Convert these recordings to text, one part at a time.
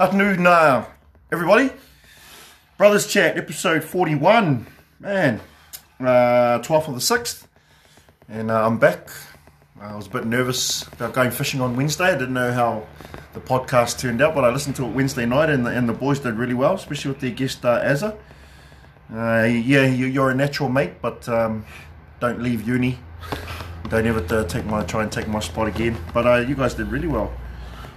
Afternoon now, everybody. Brothers Chat, episode 41. Man, 12th of the 6th. And I'm back. I was a bit nervous about going fishing on Wednesday. I didn't know how the podcast turned out, but I listened to it Wednesday night, and the boys did really well, especially with their guest, Azza. Yeah, you're a natural mate, but don't leave uni. Don't ever try and take my spot again. But you guys did really well.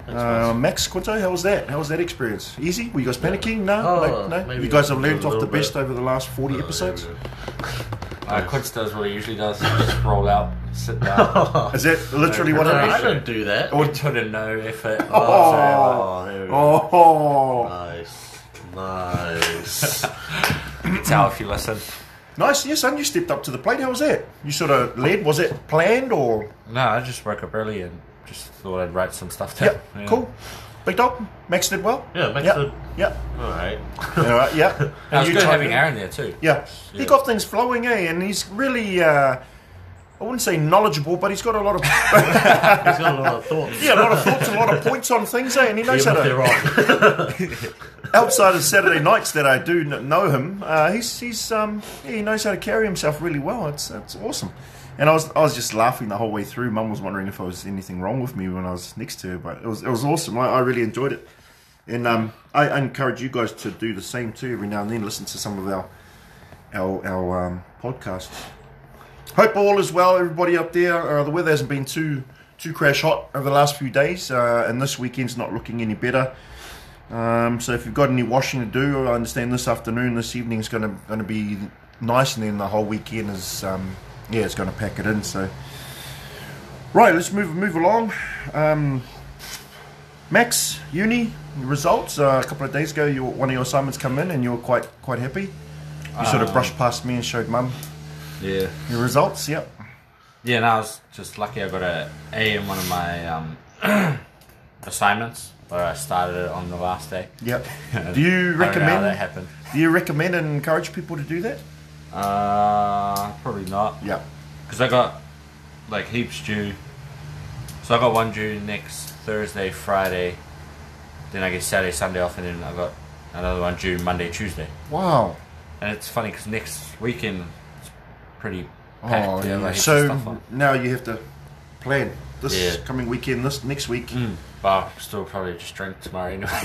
Max, Quinto, how was that experience? Easy? Were you guys panicking? No? You guys have learnt off the best over the last 40 episodes? Quintz does what he usually does, just roll out, sit down. Is that literally what happened? I don't do that. I put in no effort. Oh, there we go. Oh. Nice. It's how if you listen. Nice, yes, and you stepped up to the plate. How was that? You sort of led, was it planned or? No, I just woke up early and just thought I'd write some stuff down. Yep. Yeah, cool. Big dog, Max did well. Yeah, Max did. Yeah. Alright. Alright, yeah. And I was good having Aaron there too. Yeah. He got things flowing, eh? And he's really, I wouldn't say knowledgeable, but he's got a lot of... he's got a lot of thoughts. Yeah, a lot of thoughts, a lot of points on things, eh? And he knows how to... Outside of Saturday nights that I do know him, he knows how to carry himself really well. It's awesome. And I was just laughing the whole way through. Mum was wondering if there was anything wrong with me when I was next to her, but it was awesome. I really enjoyed it, and I encourage you guys to do the same too. Every now and then, listen to some of our podcasts. Hope all is well, everybody up there. The weather hasn't been too crash hot over the last few days, and this weekend's not looking any better. So if you've got any washing to do, I understand this afternoon, this evening is going to be nice, and then the whole weekend is. Yeah, it's going to pack it in. So, right, let's move along. Max, uni results. A couple of days ago, one of your assignments come in, and you were quite happy. You sort of brushed past me and showed Mum. Yeah. Your results. Yep. Yeah, and I was just lucky. I got an A in one of my assignments, where I started it on the last day. Yep. Do you recommend how that happened? Do you recommend and encourage people to do that? Probably not. Yeah. Because I got like heaps due. So I got one due next Thursday, Friday. Then I get Saturday, Sunday off, and then I got another one due Monday, Tuesday. Wow. And it's funny because next weekend it's pretty packed. Oh, yeah. So now you have to plan this coming weekend, this next week. But I'll still probably just drink tomorrow anyway.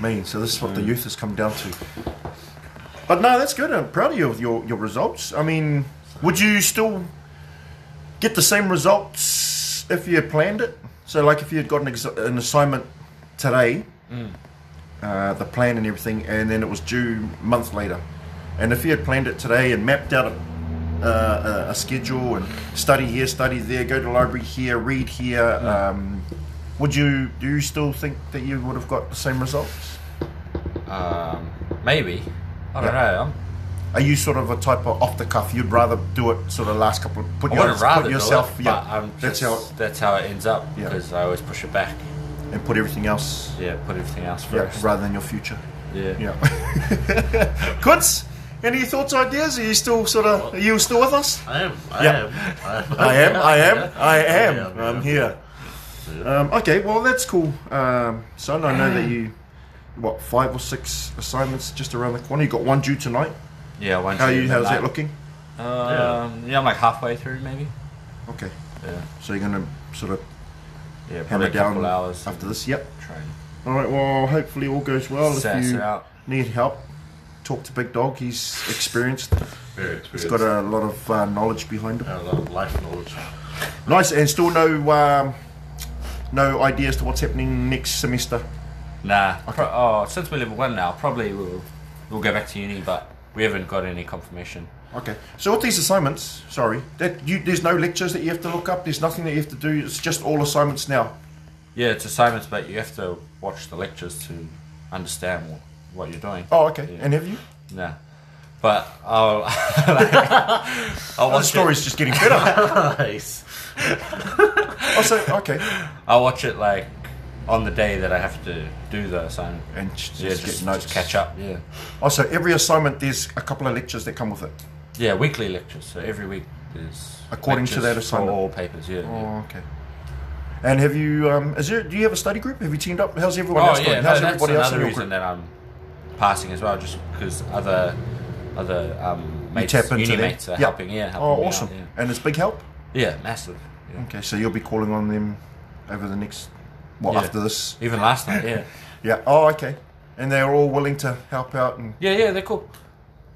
Mean. So this is what the youth has come down to. But no, that's good. I'm proud of you of your results. I mean, would you still get the same results if you had planned it? So, like, if you had got an assignment today, the plan and everything, and then it was due a month later, and if you had planned it today and mapped out a schedule and study here, study there, go to the library here, read here, do you still think that you would have got the same results? Maybe. I don't know. Are you sort of a type of off the cuff? You'd rather do it sort of last couple of... Put yourself... It, but that's how it ends up, because I always push it back. And put everything else... Yeah, put everything else first. Rather than your future. Yeah. Quince, any thoughts, ideas? Are you still sort of... Are you still with us? I am. I'm here. Yeah. Okay, well, that's cool. Son, I know that you... What, 5 or 6 assignments just around the corner? You got one due tonight? Yeah, one due tonight. How's that looking? Yeah, I'm like halfway through maybe. Okay. Yeah. So you're going to sort of hammer down hours after this? Yep. Train. All right, well, hopefully all goes well. Sass if you need help, talk to Big Dog. He's experienced. Very experienced. He's got a lot of knowledge behind him. A lot of life knowledge. Nice, and still no ideas to what's happening next semester? Nah. Okay. Since we're level 1 now, probably we'll go back to uni, but we haven't got any confirmation. Okay. So with these assignments, there's no lectures that you have to look up. There's nothing that you have to do. It's just all assignments now. Yeah, it's assignments, but you have to watch the lectures to understand what you're doing. Oh, okay. Yeah. And have you? Nah. But I'll... the story's just getting better. Nice. I'll watch it like... on the day that I have to do the assignment. And just notes. Just catch up, yeah. Also, every assignment, there's a couple of lectures that come with it. Yeah, weekly lectures. So every week there's... According to that assignment. For all papers, yeah. Oh, okay. And have you? Do you have a study group? Have you teamed up? How's everyone else going? How's everybody else in your group? That I'm passing as well, just because other mates, uni mates are helping. Yeah. Helping awesome! Out, yeah. And it's big help. Yeah, massive. Yeah. Okay, so you'll be calling on them over the next. Well, after this, even last night. Yeah. Yeah. Oh, okay. And they're all willing to help out and. Yeah, they're cool.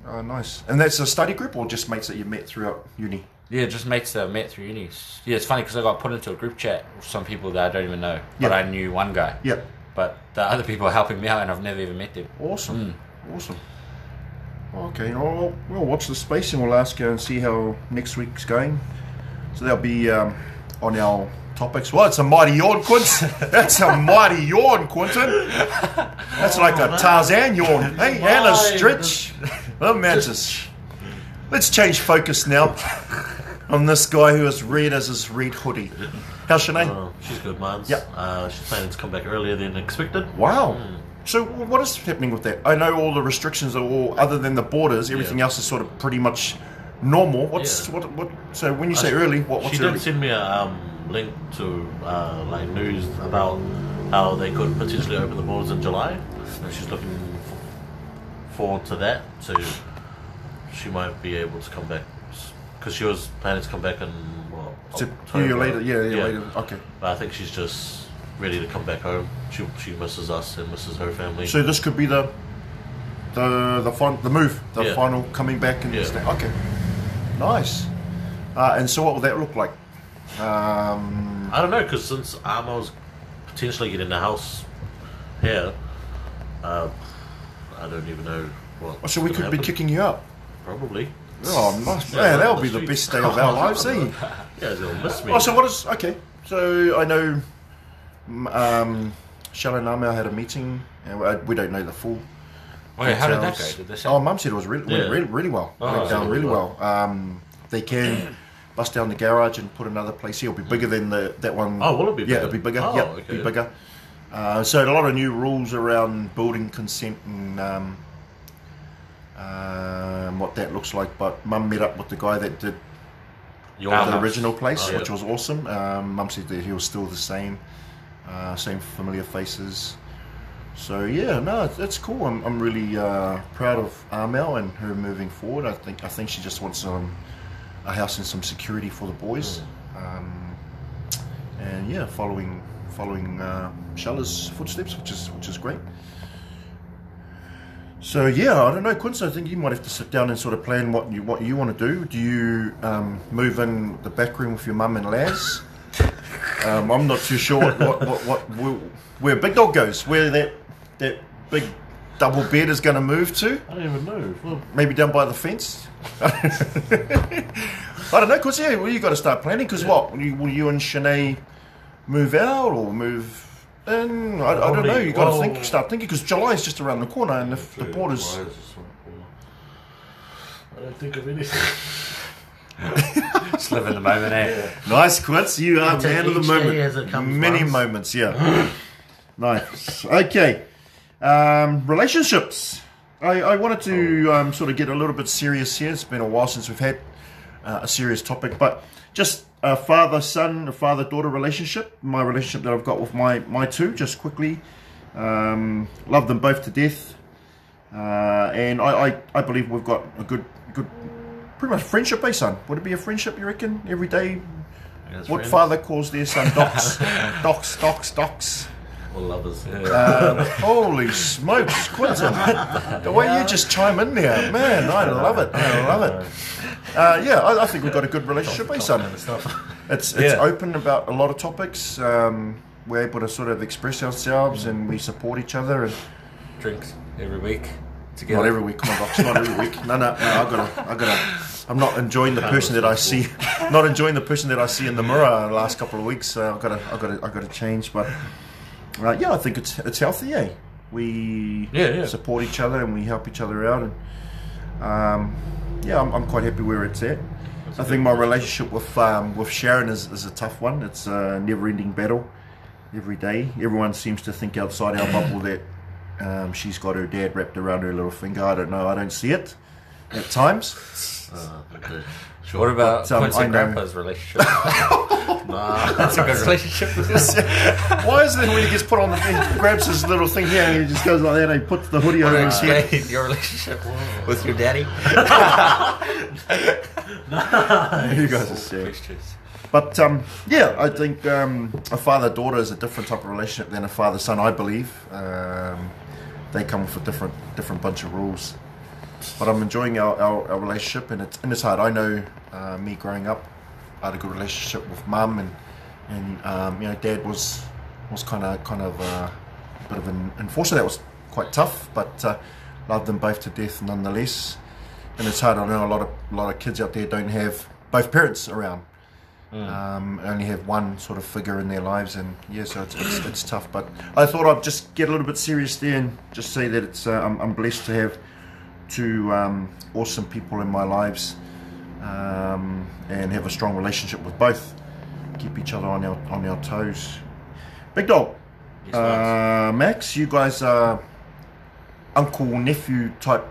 Oh, nice. And that's a study group, or just mates that you've met throughout uni? Yeah, just mates that I've met through uni. Yeah, it's funny because I got put into a group chat with some people that I don't even know, but I knew one guy. Yeah. But the other people are helping me out, and I've never even met them. Awesome. Mm. Awesome. Okay, we'll watch the space, and we'll ask you and see how next week's going. So they'll be on our topics. Well, it's a mighty yawn, Quince. That's a mighty yawn, Quinton. That's like a Tarzan yawn. Hey, and a stretch. Well, matches. Let's change focus now on this guy who is red as his red hoodie. How's Shanae? She's good, mum's. Yep. She's planning to come back earlier than expected. Wow. Mm. So what is happening with that? I know all the restrictions are all, other than the borders, everything else is sort of pretty much normal. So when you say early, what's she did early? Send me a link to like news about how they could potentially open the borders in July. So she's looking forward to that. So she might be able to come back because she was planning to come back in October. Later. Okay. But I think she's just ready to come back home. She misses us and misses her family. So this could be the final coming back and stay. Okay, nice. And so what will that look like? I don't know, because since Armel's potentially getting a house here, I don't even know what. So we could be kicking you out. Probably. Oh, nice. Man, that'll be the best day of our lives, eh? Yeah, they'll miss me. Oh, so what is... Okay, so I know Shalen and Armel had a meeting, and we don't know the full... Wait, how did that go? Did this Mum said it was really well. Oh, went down really well. They can bust down the garage and put another place here. It'll be bigger than that one. Oh, will it be bigger? Yeah, it'll be bigger. Oh, yeah, it'll be bigger. So a lot of new rules around building consent and... what that looks like, but Mum met up with the guy that did the original place, which was awesome. Mum said that he was still the same familiar faces. So that's cool. I'm really proud of Armel and her moving forward. I think she just wants a house and some security for the boys, and following Shella's footsteps, which is great. So I don't know, Quince, I think you might have to sit down and sort of plan what you want to do. Do you move in the back room with your mum and Laz? I'm not too sure where Big Dog goes, where that big double bed is going to move to. I don't even know. Well, maybe down by the fence. I don't know, Quince. Yeah, well, you got to start planning because will you and Shanae move out or move? And I don't know. You got to start thinking because July is just around the corner, and if the borders, I don't think of anything. Just live in the moment, eh? Yeah. Nice, Quince. You are man of the moment. Many moments, yeah. Nice. Okay. Relationships. I wanted to sort of get a little bit serious here. It's been a while since we've had a serious topic, but just. A father-son, a father-daughter relationship. My relationship that I've got with my two, just quickly. Love them both to death. And I believe we've got a good, pretty much friendship, eh, son? Would it be a friendship, you reckon? Every day, what friends. Father calls their son docs. docs. All lovers. Yeah. Holy smokes, Quinton. The way you just chime in there. Man, I love it. I think we've got a good relationship, eh, son? It's open about a lot of topics. We're able to sort of express ourselves and we support each other. And drinks every week together. Not every week, come on, Docs. Not every week. No. I'm not enjoying the person that I see. Not enjoying the person that I see in the mirror the last couple of weeks. So I've got to change. But I think it's healthy. Eh? We support each other and we help each other out. And I'm quite happy where it's at. I think my relationship with Sharon is a tough one. It's a never-ending battle every day. Everyone seems to think outside our bubble that she's got her dad wrapped around her little finger. I don't know. I don't see it. at times. Okay. Sure. What about Quince and Grandpa's relationship? Nah, that's a good relationship. Why is it when he gets put on the he grabs his little thing here and he just goes like that and he puts the hoodie over his head? Your relationship with your daddy? No, you guys are sick. But yeah, I think a father-daughter is a different type of relationship than a father-son. I believe they come with a different bunch of rules. But I'm enjoying our relationship, and it's hard. I know me growing up, I had a good relationship with mum, and you know, dad was kind of a bit of an enforcer. That was quite tough, but loved them both to death nonetheless. And it's hard. I know a lot of kids out there don't have both parents around. Mm. Only have one sort of figure in their lives, and yeah, so it's tough. But I thought I'd just get a little bit serious there and just say that it's I'm blessed to have two awesome people in my lives, and have a strong relationship with both. Keep each other on our toes. Big dog, yes, Max, you guys are uncle nephew type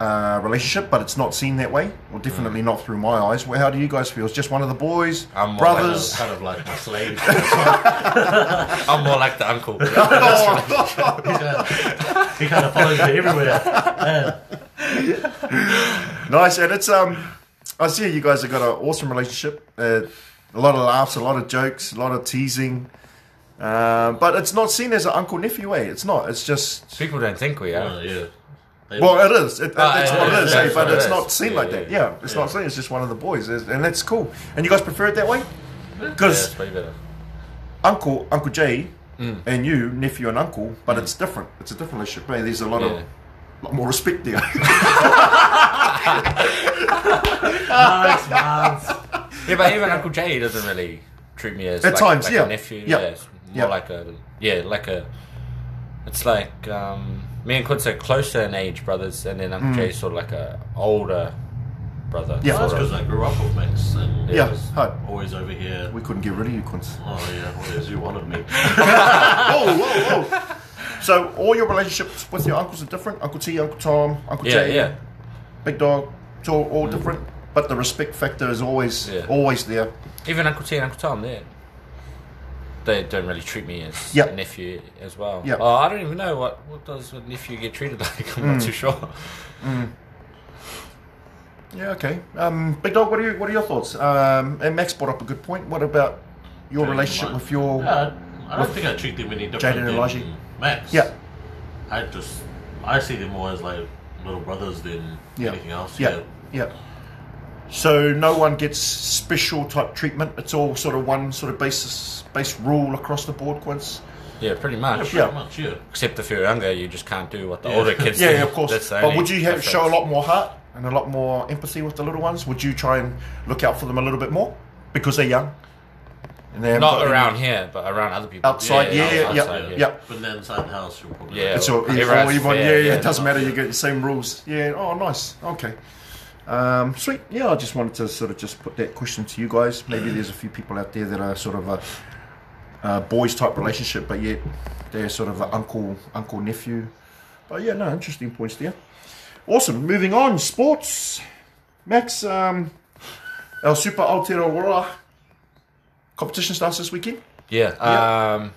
relationship, but it's not seen that way, or definitely not through my eyes. Well, how do you guys feel? It's just one of the boys, brothers. Like kind of like my slave. I'm more like the uncle. He kind of follows me everywhere. Man. Nice, and it's I see you guys have got an awesome relationship. A lot of laughs, a lot of jokes, a lot of teasing. But it's not seen as an uncle nephew way. It's not. It's just people don't think we are. Yeah. Well, it is. That's what it is. But it's not seen like that. Yeah, it's not seen. It's just one of the boys, and that's cool. And you guys prefer it that way? Because Uncle Jay and you, nephew and uncle, but it's different. It's a different relationship. There's a lot more respect there. Nice, man. Yeah, but even Uncle Jay doesn't really treat me as at times, a nephew. Yeah, it's more like a. It's like me and Quinz are closer in age, brothers, and then Uncle Jay's sort of like a older brother. Yeah, that's because I grew up with Max, and always over here. We couldn't get rid of you, Quinz. Oh yeah, always you wanted me. Whoa. So all your relationships with your uncles are different. Uncle T, Uncle Tom, Uncle Jay, Big Dog. It's all different, but the respect factor is always there. Even Uncle T and Uncle Tom, they don't really treat me as a nephew as well. Yep. Oh, I don't even know what does a nephew get treated like. I'm not too sure. Yeah, okay. Big Dog, what are your thoughts? And Max brought up a good point. What about your relationship with your? I don't think I treat them any different Jaden and Elijah. Max. Yeah. I see them more as like little brothers than anything else. Yeah. Yeah. So no one gets special type treatment. It's all sort of one sort of base rule across the board, Quince. Yeah, pretty much. Yeah, pretty much. Except if you're younger, you just can't do what the older kids do. Yeah, of course. But would you show a lot more heart and a lot more empathy with the little ones? Would you try and look out for them a little bit more because they're young? Not around here, but around other people. Outside, outside. But then inside the house, you'll probably... Yeah, it's all, everyone, it doesn't matter, you get the same rules. Yeah, oh, nice, okay. Sweet, yeah, I just wanted to sort of just put that question to you guys. Maybe there's a few people out there that are sort of a boys-type relationship, but yet they're sort of an uncle-nephew. But yeah, no, interesting points there. Awesome, moving on, sports. Max, our Super Aotearoa competition starts this weekend? Yeah.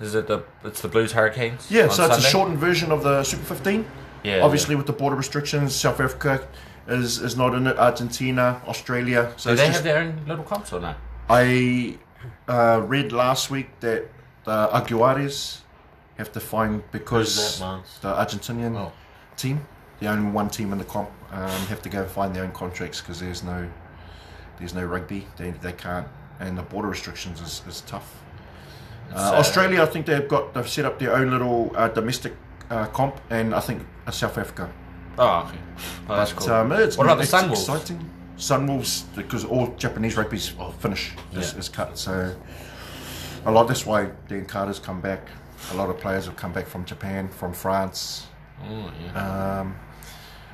Is it it's the Blues Hurricanes? Yeah, so it's a shortened version of the Super 15. Yeah. Obviously with the border restrictions, South Africa is not in it, Argentina, Australia. So do they have their own little comps or no? I read last week that the Aguiares have to find, because the Argentinian team, the only one team in the comp, have to go and find their own contracts because there's no rugby. They can't. And the border restrictions is tough. Australia, I think they've set up their own little domestic comp, and I think South Africa. Oh, okay. Oh, that's cool. What about the Sunwolves? Sunwolves, because all Japanese rugby's Finnish is cut. So a lot. That's why Dan Carter's come back. A lot of players have come back from Japan, from France. Oh, yeah.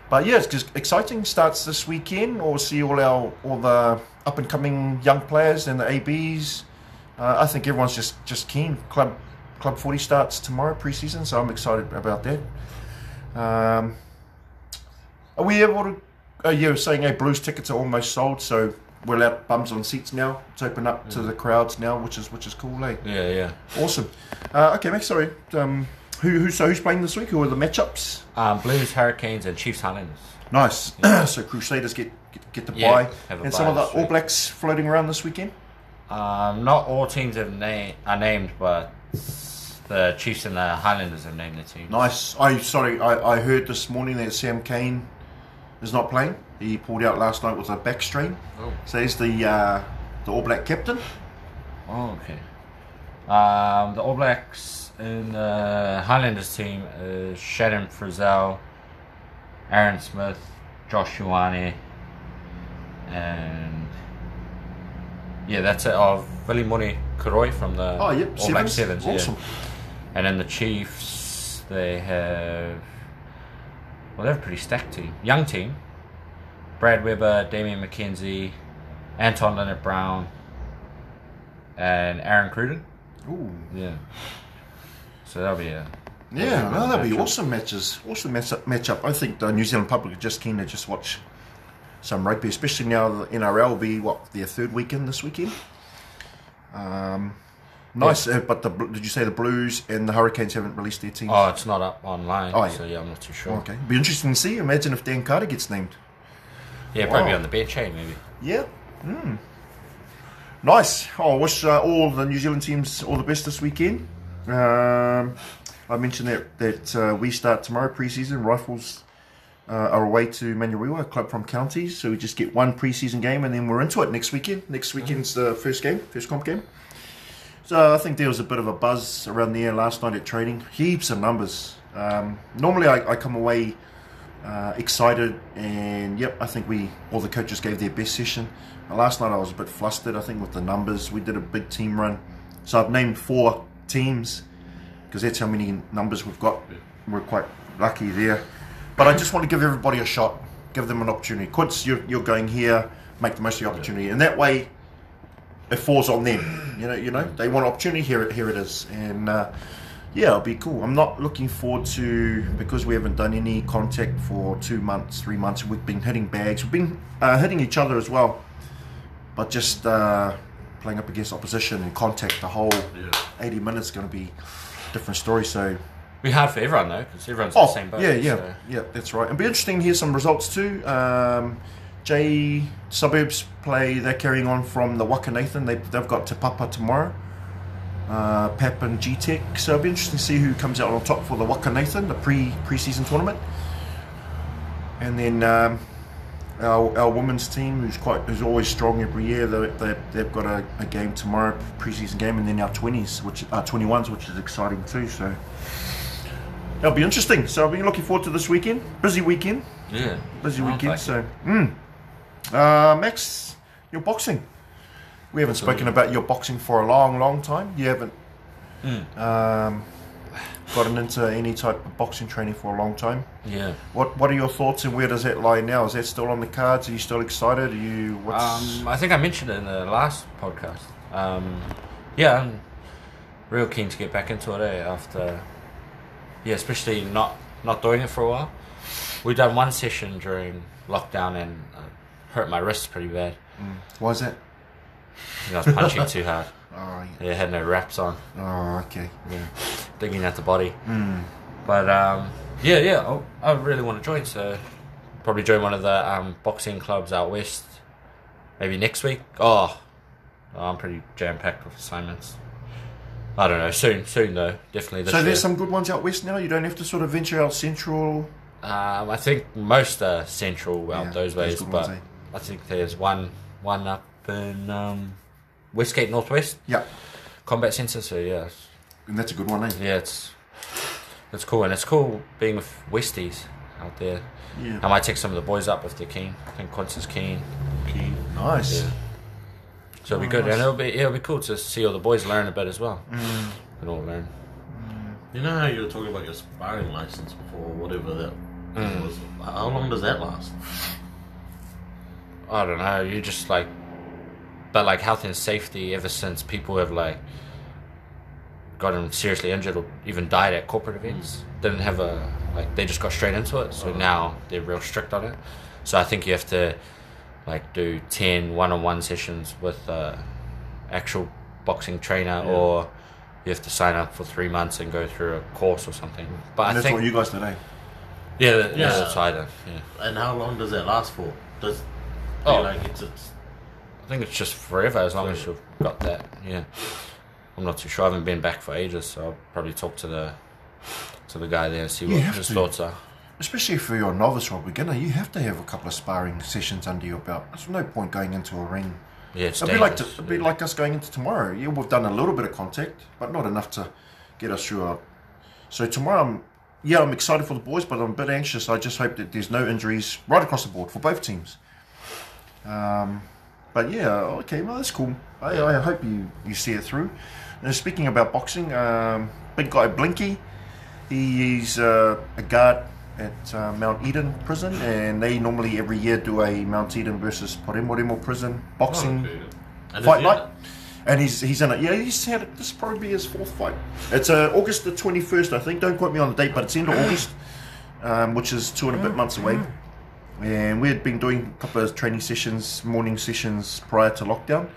But yeah, it's just exciting. Starts this weekend. We'll see all the up and coming young players and the ABs. I think everyone's just keen. Club 40 starts tomorrow, pre-season, so I'm excited about that. Are we able to... Oh, yeah, we're saying, hey, Blues tickets are almost sold, so we're out bums on seats now. It's open up to the crowds now, which is cool, eh? Yeah, yeah. Awesome. Okay, Max, sorry. Who's playing this week? Who are the matchups? Blues, Hurricanes, and Chiefs, Highlanders. Nice. Yeah. So Crusaders get the bye. And some of the All Blacks floating around this weekend? Not all teams are named, but the Chiefs and the Highlanders have named their teams. Nice. I heard this morning that Sam Kane is not playing. He pulled out last night with a back strain. Oh. So he's the All Black captain. Oh, okay. The All Blacks in the Highlanders team is Shadon Frizzell, Aaron Smith, Josh Ioane, and that's it. Willie Muni Kuroi from the All Black Sevens. Awesome. Yeah. And then the Chiefs, they have a pretty stacked team. Young team. Brad Weber, Damian McKenzie, Anton Leonard-Brown, and Aaron Cruden. Ooh. Yeah. So that'll be a... Yeah, that'll be awesome matches. Awesome matchup. I think the New Zealand public are just keen to just watch some rugby, especially now the NRL will be, their third weekend this weekend? Nice, but did you say the Blues and the Hurricanes haven't released their teams? Oh, it's not up online, so I'm not too sure. Okay, be interesting to see. Imagine if Dan Carter gets named. Yeah, probably on the bench, hey, maybe. Yeah. Mm. Nice. I wish all the New Zealand teams all the best this weekend. I mentioned that we start tomorrow pre-season. Rifles are away to Manurewa, a club from counties, so we just get one pre-season game and then we're into it next weekend. Next weekend's the first comp game. So I think there was a bit of a buzz around the air last night at training. Heaps of numbers. Normally I come away excited and I think all the coaches gave their best session. Last night I was a bit flustered, I think, with the numbers. We did a big team run. So I've named 4 teams because that's how many numbers we've got. We're quite lucky there. But I just want to give everybody a shot, give them an opportunity. Quince, you're going here, make the most of the opportunity. And that way, it falls on them. You know, they want opportunity, here it is. And it'll be cool. I'm not looking forward to, because we haven't done any contact for 2 months, 3 months, we've been hitting bags. We've been hitting each other as well, but just playing up against opposition and contact the whole 80 minutes is going to be a different story. So... It'd be hard for everyone, though, because everyone's in the same boat. Yeah, that's right. It'd be interesting to hear some results, too. J Suburbs play, they're carrying on from the Waka Nathan. They've got Te Papa tomorrow, Pap and G-Tech. So it'd be interesting to see who comes out on top for the Waka Nathan, the pre-season tournament. And then our women's team, who's always strong every year, they've got a game tomorrow, pre-season game, and then our 21s, which is exciting, too, so... That'll be interesting. So I've been looking forward to this weekend. Busy weekend. Yeah. Busy weekend. So, Max, your boxing. We haven't spoken about your boxing for a long, long time. You haven't gotten into any type of boxing training for a long time. Yeah. What are your thoughts and where does that lie now? Is that still on the cards? Are you still excited? Are you? I think I mentioned it in the last podcast. I'm real keen to get back into it after. Yeah, especially not doing it for a while. We've done one session during lockdown and hurt my wrist pretty bad. Mm. Why is that? I was punching too hard. Oh, yeah. Yeah, had no wraps on. Oh, okay. Yeah, digging at the body. Mm. But I really want to join. So probably join one of the boxing clubs out west. Maybe next week. Oh I'm pretty jam packed with assignments. I don't know, soon though, definitely this year. So there's some good ones out west now? You don't have to sort of venture out central? I think most are central out those ways, but I think there's one up in Westgate Northwest. Yeah. Combat Centre, so yeah. And that's a good one, eh? Yeah, it's cool, and it's cool being with Westies out there. Yeah. I might take some of the boys up if they're keen. I think Quince is keen. Nice. Yeah. So it'll be good, and it'll be cool to see all the boys learn a bit as well. Mm. And all learn. You know how you were talking about your sparring license before, or whatever that was. How long does that last? I don't know. You just but health and safety. Ever since people have gotten seriously injured or even died at corporate events, didn't have a Like, they just got straight into it, so now they're real strict on it. So I think you have to, like, do 10 one-on-one sessions with actual boxing trainer, or you have to sign up for 3 months and go through a course or something. But and I that's what you guys did, eh? Yeah, that's what I did. Yeah. And how long does that last for? I think it's just forever, as long as you've got that. Yeah, I'm not too sure. I haven't been back for ages, so I'll probably talk to the guy there and see what his thoughts are. Especially if you're a novice or a beginner, you have to have a couple of sparring sessions under your belt. There's no point going into a ring. Yeah, it's it'd be like us going into tomorrow. Yeah, we've done a little bit of contact, but not enough to get us through. So tomorrow, I'm excited for the boys, but I'm a bit anxious. I just hope that there's no injuries right across the board for both teams. But yeah, okay, well that's cool. I hope you see it through. Now, speaking about boxing, big guy Blinky, he's a guard at Mount Eden prison, and they normally every year do a Mount Eden versus Poremoremo prison boxing fight night. And he's in it. Yeah, he's had it. This is probably his fourth fight. It's August the 21st, I think. Don't quote me on the date, but it's end of August, which is 2 and a bit months away. And we had been doing a couple of training sessions, morning sessions prior to lockdown.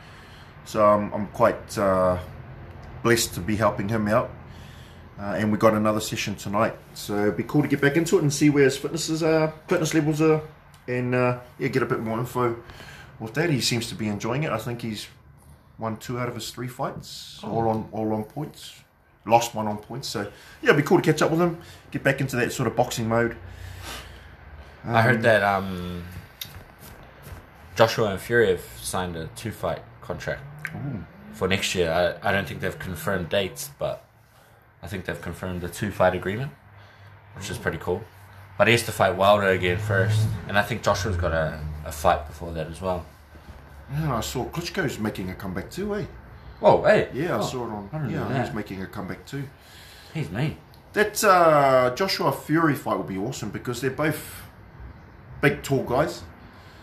So I'm quite blessed to be helping him out. And we got another session tonight. So it'd be cool to get back into it and see where his fitness levels are. And get a bit more info with that. He seems to be enjoying it. I think he's won 2 out of his 3 fights, all on points. Lost 1 on points. So yeah, it'd be cool to catch up with him, get back into that sort of boxing mode. I heard that Joshua and Fury have signed a 2-fight contract for next year. I don't think they've confirmed dates, but I think they've confirmed a 2-fight agreement, which is pretty cool. But he has to fight Wilder again first, and I think Joshua's got a fight before that as well. Yeah, I saw Klitschko's making a comeback too, eh? Oh, hey? Yeah, I saw it on... Yeah, he's making a comeback too. He's mean. That Joshua Fury fight will be awesome because they're both... big, tall guys.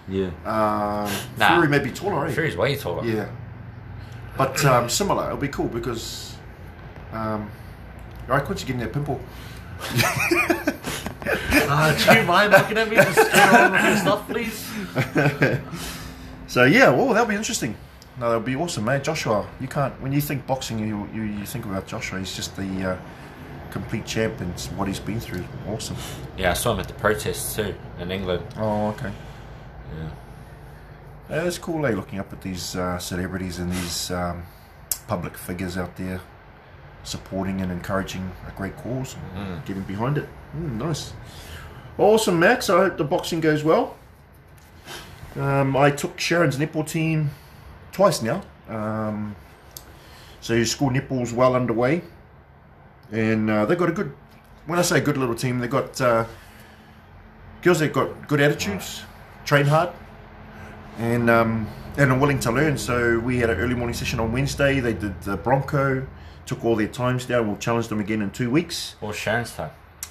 Yeah. Fury may be taller, eh? Fury's way taller. Yeah. But similar. It'll be cool because... right, Quincy, give me that pimple. Do you mind looking at me? Just on with your stuff, please. So, yeah. Well, that'll be interesting. No, that'll be awesome, man. Joshua, you can't... When you think boxing, you think about Joshua. He's just the... complete champ and what he's been through. Awesome. Yeah, I saw him at the protests too in England. Oh, okay. Yeah. It's cool, eh? Looking up at these celebrities and these public figures out there supporting and encouraging a great cause and getting behind it. Nice. Awesome, Max. I hope the boxing goes well. I took Sharon's netball team twice now. So school netball's well underway. And they've got a good, when I say good little team, they've got girls that got good attitudes, train hard, and are willing to learn. So we had an early morning session on Wednesday. They did the Bronco, took all their times down. We'll challenge them again in 2 weeks. What was Sharon's time?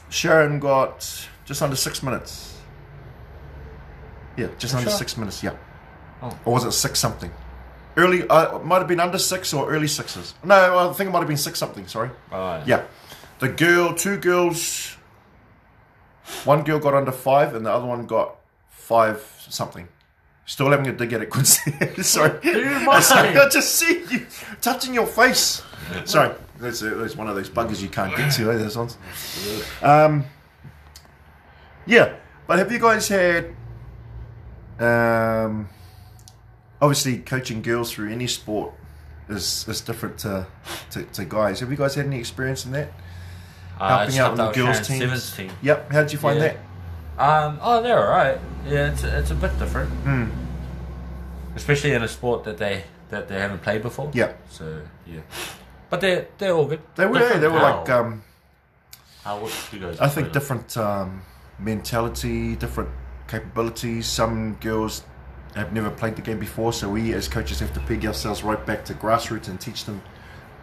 Sharon got just under 6 minutes. Yeah, just under 6 minutes, yeah. Oh. Or was it 6 something? Early, it might have been under 6 or early 6s. No, I think it might have been 6 something, sorry. Oh, yeah. The girl, 2 girls, 1 girl got under 5 and the other one got 5 something. Still having a dig at it, Quincy. Sorry. Sorry, I just see you touching your face. Sorry, that's one of those buggers you can't get to, eh? Those ones. Yeah, but have you guys had... obviously, coaching girls through any sport is different to guys. Have you guys had any experience in that? Helping out on the girls' team? Yep. How did you find that? They're all right. Yeah, it's a bit different, especially in a sport that they haven't played before. Yeah. So yeah, but they're all good. They were like how would you guys? I think different mentality, different capabilities. Some girls have never played the game before, so we as coaches have to peg ourselves right back to grassroots and teach them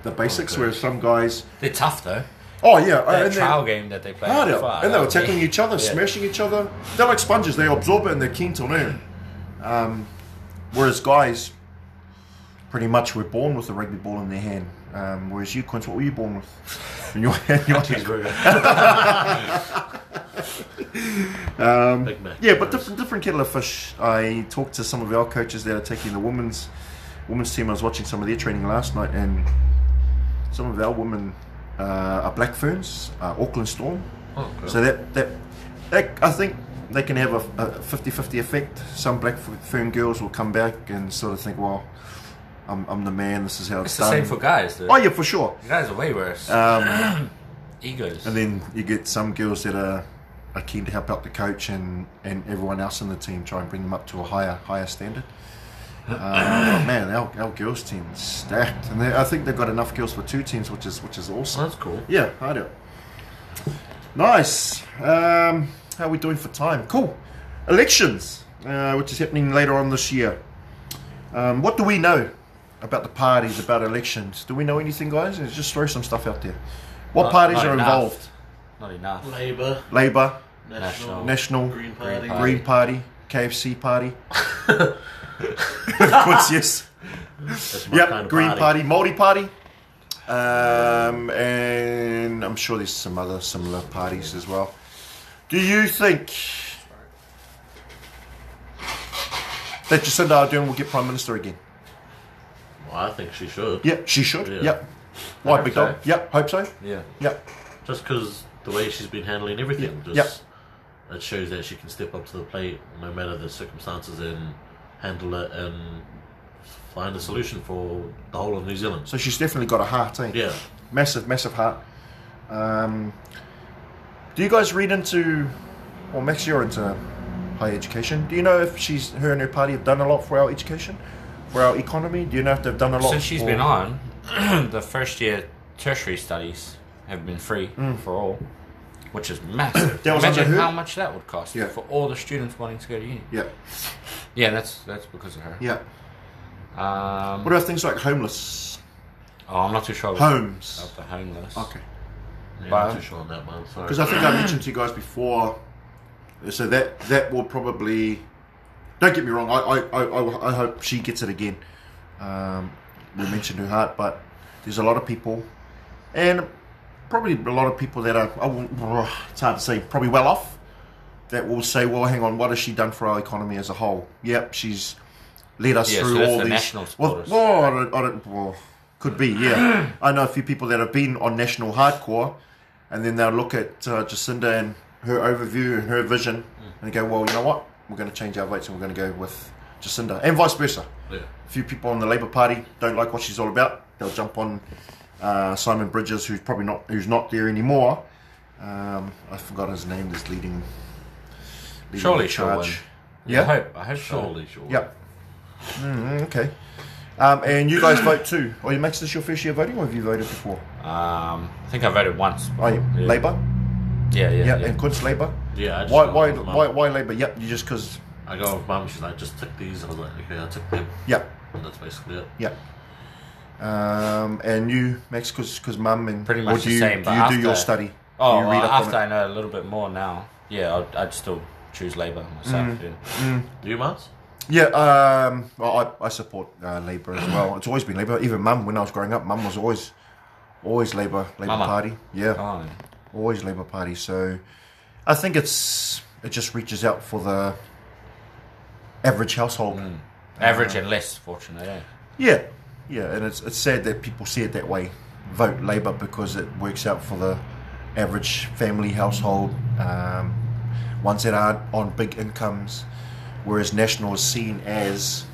the basics, whereas some guys... They're tough, though. Oh, yeah. That trial game that they played. And they were tackling each other, smashing each other. They're like sponges. They absorb it and they're keen to learn. Whereas guys pretty much were born with a rugby ball in their hand. Whereas you, Quince, what were you born with? In your hand? Yeah, but different kettle of fish. I talked to some of our coaches that are taking the women's team. I was watching some of their training last night, and some of our women are Black Ferns, Auckland Storm. Oh, okay. So that I think they can have a 50-50 effect. Some Black Fern girls will come back and sort of think, well, I'm the man, this is how it's done. It's the same for guys, dude. Oh yeah, for sure. The guys are way worse. Egos. And then you get some girls that are keen to help out the coach and everyone else in the team, try and bring them up to a higher standard. Oh man, our girls team's stacked, and I think they've got enough girls for two teams, which is awesome. That's cool. Yeah, I do. Nice. How are we doing for time? Cool. Elections, which is happening later on this year. What do we know about the parties, about elections? Do we know anything, guys? Let's just throw some stuff out there. What parties are involved? Not enough. Labour. National. Green Party. KFC Party. Of course, yes. Yep, kind of Green Party. Multi-party. And I'm sure there's some other similar parties as well. Do you think that Jacinda Ardern will get Prime Minister again? Well, I think she should. Yeah, she should. Yeah. Yep. White big dog. Yep, hope so. Yeah. Yep. Just because the way she's been handling everything, it shows that she can step up to the plate no matter the circumstances and handle it and find a solution for the whole of New Zealand. So she's definitely got a heart, eh? Yeah. Massive heart. Do you guys read into, well, Max, you're into higher education. Do you know if her and her party have done a lot for our education, for our economy? Do you know if they've done a lot? Since she's been on, the first year tertiary studies have been free for all, which is massive. Imagine how much that would cost for all the students wanting to go to uni. Yeah. Yeah, that's because of her. Yeah. What about things like homeless? Oh, I'm not too sure. Homes. About the homeless. Okay. Yeah, I'm not too sure on that one. Because I think I mentioned to you guys before, so that will probably... Don't get me wrong, I hope she gets it again. We mentioned her heart, but there's a lot of people, and probably a lot of people that are, it's hard to say, probably well off, that will say, well, hang on, what has she done for our economy as a whole? Yep, she's led us through so all the these... National supporters. Well, could be, yeah. I know a few people that have been on National Hardcore, and then they'll look at Jacinda and her overview and her vision, and they go, well, you know what? We're going to change our votes and we're going to go with Jacinda, and vice versa. Yeah. A few people on the Labour Party don't like what she's all about. They'll jump on Simon Bridges, who's not there anymore. I forgot his name. That's leading surely charge. Yeah, I hope surely. Sure. Yep. Okay. And you guys vote too. Are you, Max, this your first year voting, or have you voted before? I think I voted once. Oh, yeah. Labour. Yeah. And Quintz Labour. Yeah. Why Labour? Yep. You just because. I go with Mum. She's like, just tick these. I was like, okay, I'll tick them. Yeah. And that's basically it. Yeah. And you, Max, because Mum and pretty much the same. But do you do your study? Oh, you read up after on I know a little bit more now. Yeah, I'd still choose Labour myself. Yeah. Do you, Mars? Yeah. Well, I support Labour as well. It's always been Labour. Even Mum, when I was growing up, Mum was always Labour Mama. Party. Yeah. Oh. Always Labour Party. So, I think it just reaches out for the average household, average and less fortunate. Yeah, and it's sad that people see it that way. Vote Labour because it works out for the average family household, ones that aren't on big incomes, whereas National is seen as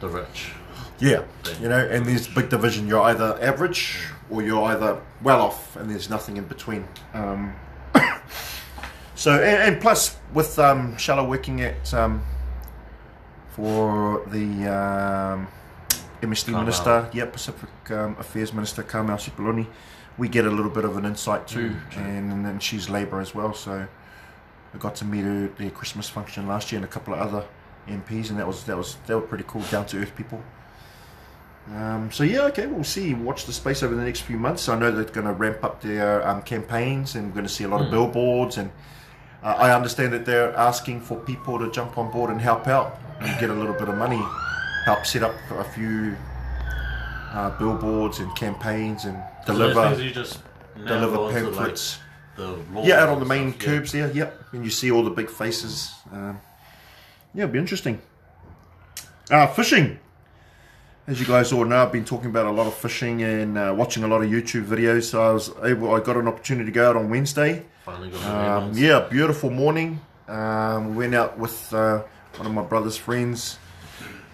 the rich. Yeah, you know, and there's big division. You're either average or you're either well off, and there's nothing in between. So, and plus with Shala working at. For the MSD Minister, Pacific Affairs Minister, Carmel Sipoloni, we get a little bit of an insight too, and then she's Labour as well, so I got to meet her at their Christmas function last year and a couple of other MPs, and they were pretty cool, down-to-earth people. We'll see, watch the space over the next few months. I know they're going to ramp up their campaigns, and we're going to see a lot of billboards, and I understand that they're asking for people to jump on board and help out and get a little bit of money, help set up a few billboards and campaigns and deliver pamphlets. the lawn. Yeah, out on the main curbs there, yep. And you see all the big faces. Yeah, it'll be interesting. Fishing. As you guys all know, I've been talking about a lot of fishing and watching a lot of YouTube videos. So I got an opportunity to go out on Wednesday. Finally got yeah, beautiful morning. We went out with one of my brother's friends,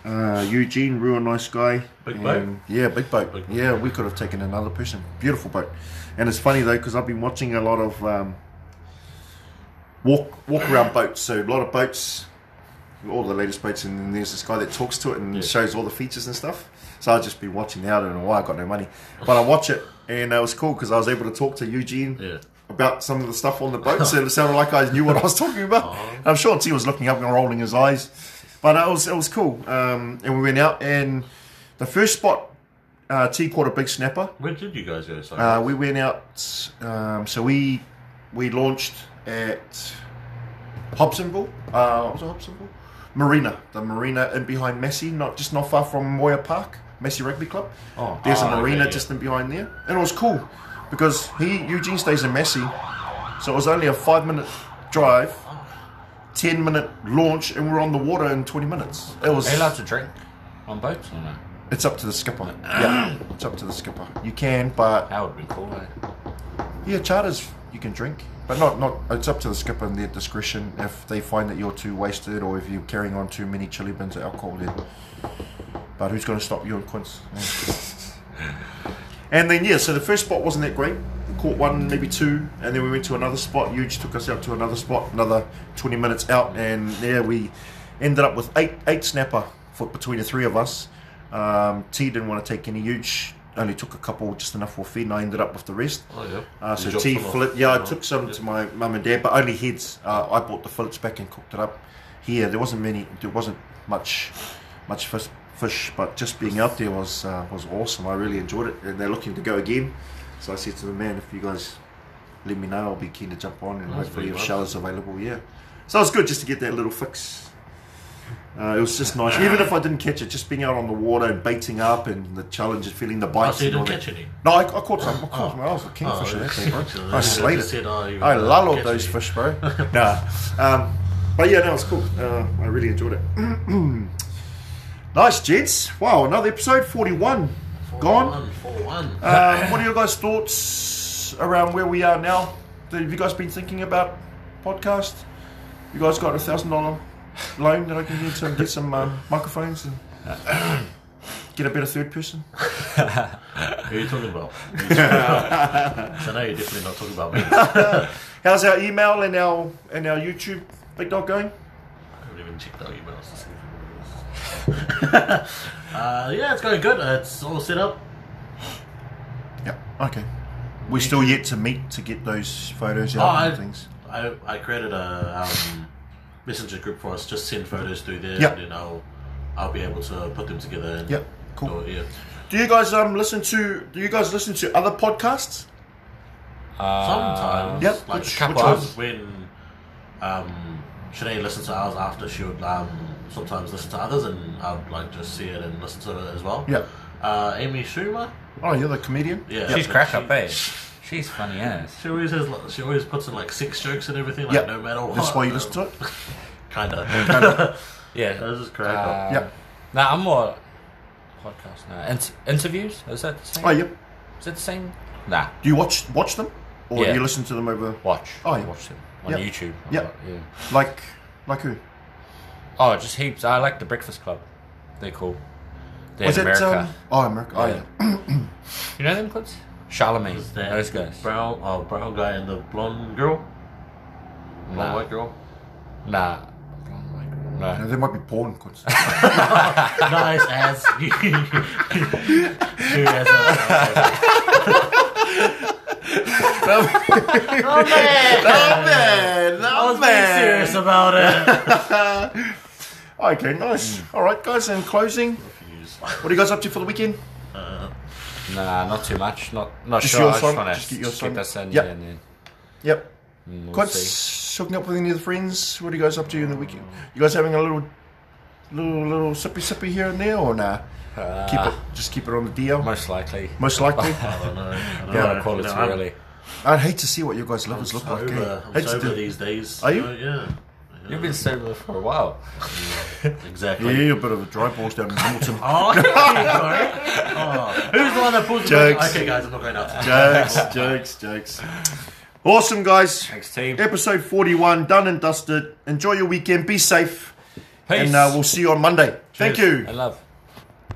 Eugene, real nice guy. Big boat? Yeah, big boat. Big boat. Yeah, we could have taken another person. Beautiful boat. And it's funny though, because I've been watching a lot of walk around boats. So a lot of boats, all the latest boats, and then there's this guy that talks to it and shows all the features and stuff. So I'll just be watching now. I don't know why, I got no money, but I watch it, and it was cool because I was able to talk to Eugene about some of the stuff on the boat, so it sounded like I knew what I was talking about. And I'm sure he was looking up and rolling his eyes, but it was cool. And we went out, and the first spot, T caught a big snapper. Where did you guys go? We went out, so we launched at Hobsonville. Was it Hobsonville? Marina, the marina in behind Massey, not far from Moya Park, Massey Rugby Club. Oh, there's a marina just in behind there, and it was cool because Eugene stays in Massey, so it was only a 5-minute drive, 10-minute launch, and we're on the water in 20 minutes. It was. Are you allowed to drink on boats or no? It's up to the skipper. Yeah, it's up to the skipper. You can, but that would be cool, eh? Yeah, charters you can drink. But not. It's up to the skipper and their discretion. If they find that you're too wasted, or if you're carrying on too many chili bins of alcohol, then. But who's going to stop you and Quintz? And then so the first spot wasn't that great. We caught one, maybe two, and then we went to another spot. Huge took us out to another spot, another 20 minutes out, and there we ended up with eight snapper for between the three of us. T didn't want to take any huge. Only took a couple, just enough for feed, and I ended up with the rest. So T flipped. Yeah, I took some to my mum and dad, but only heads. I bought the fillets back and cooked it up. Here, there wasn't many. There wasn't much fish, but just being out there was awesome. I really enjoyed it, and they're looking to go again. So I said to the man, if you guys let me know, I'll be keen to jump on, and hopefully if showers available, So it's good just to get that little fix. It was just nice, even if I didn't catch it, just being out on the water and baiting up and the challenge of feeling the bites. So you didn't catch any? No, I caught some. I was a kingfisher that day, bro. I slayed it. I lulled those fish, bro. But yeah, no, it was cool. I really enjoyed it. Nice, gents. Wow, another episode, 41. Gone. 41. What are your guys' thoughts around where we are now? Have you guys been thinking about podcast? You guys got $1,000 loan that I can get to get some microphones and get a better third person? Who are you talking about? So now you're definitely not talking about me. How's our email and our YouTube big dog going? I haven't even checked our emails to see if it was. Yeah, it's going good. It's all set up. Yeah. Okay. We're still yet to meet to get those photos out and things. I created a messenger group for us, just send photos through there, and then I'll be able to put them together. And cool. Do you guys listen to other podcasts? Sometimes, like a couple hours. When Shani listens to ours after, she would sometimes listen to others, and I'd like just see it and listen to it as well. Yeah. Amy Schumer. Oh, you're the comedian. Yeah, she's crack up, eh? She's funny ass. She always puts in like sex jokes and everything, like no matter what. That's why you listen to it? Kinda. That's just crack up. Nah, I'm more podcast now. Interviews? Is that the same? Oh, yep. Is that the same? Nah. Do you watch them? Or do you listen to them over? Watch. Oh, yeah. Watch them on YouTube. Yeah. Like who? Oh, just heaps. I like The Breakfast Club. They're cool. They're in America. America. Oh, yeah. You know them, Clips? Charlemagne, those guys. Brown guy and the blonde girl? White girl? Nah. Blonde white girl? No, they might be porn. Nice ass. No man. I was being serious about it. Okay, nice. Alright guys, in closing, what are you guys up to for the weekend? Nah, not too much. Not just sure. I just want to get this in. Yep. We'll Quince, hooking up with any of the friends. What are you guys up to in the weekend? You guys having a little sippy here and there, or nah? Keep it on the DL. Most likely. I don't know. I don't know. Call it too early. I'd hate to see what your guys' lovers look like. I'm sober these days. Are you? Yeah. You've been sober for a while. Exactly. Yeah, you're a bit of a dry balls down in Morton. Oh, sorry. Oh. Who's the one that pulls the jokes? Okay, guys, I'm not going out. Jokes. Awesome, guys. Thanks, team. Episode 41, done and dusted. Enjoy your weekend. Be safe. Peace. And we'll see you on Monday. Cheers. Thank you. I love.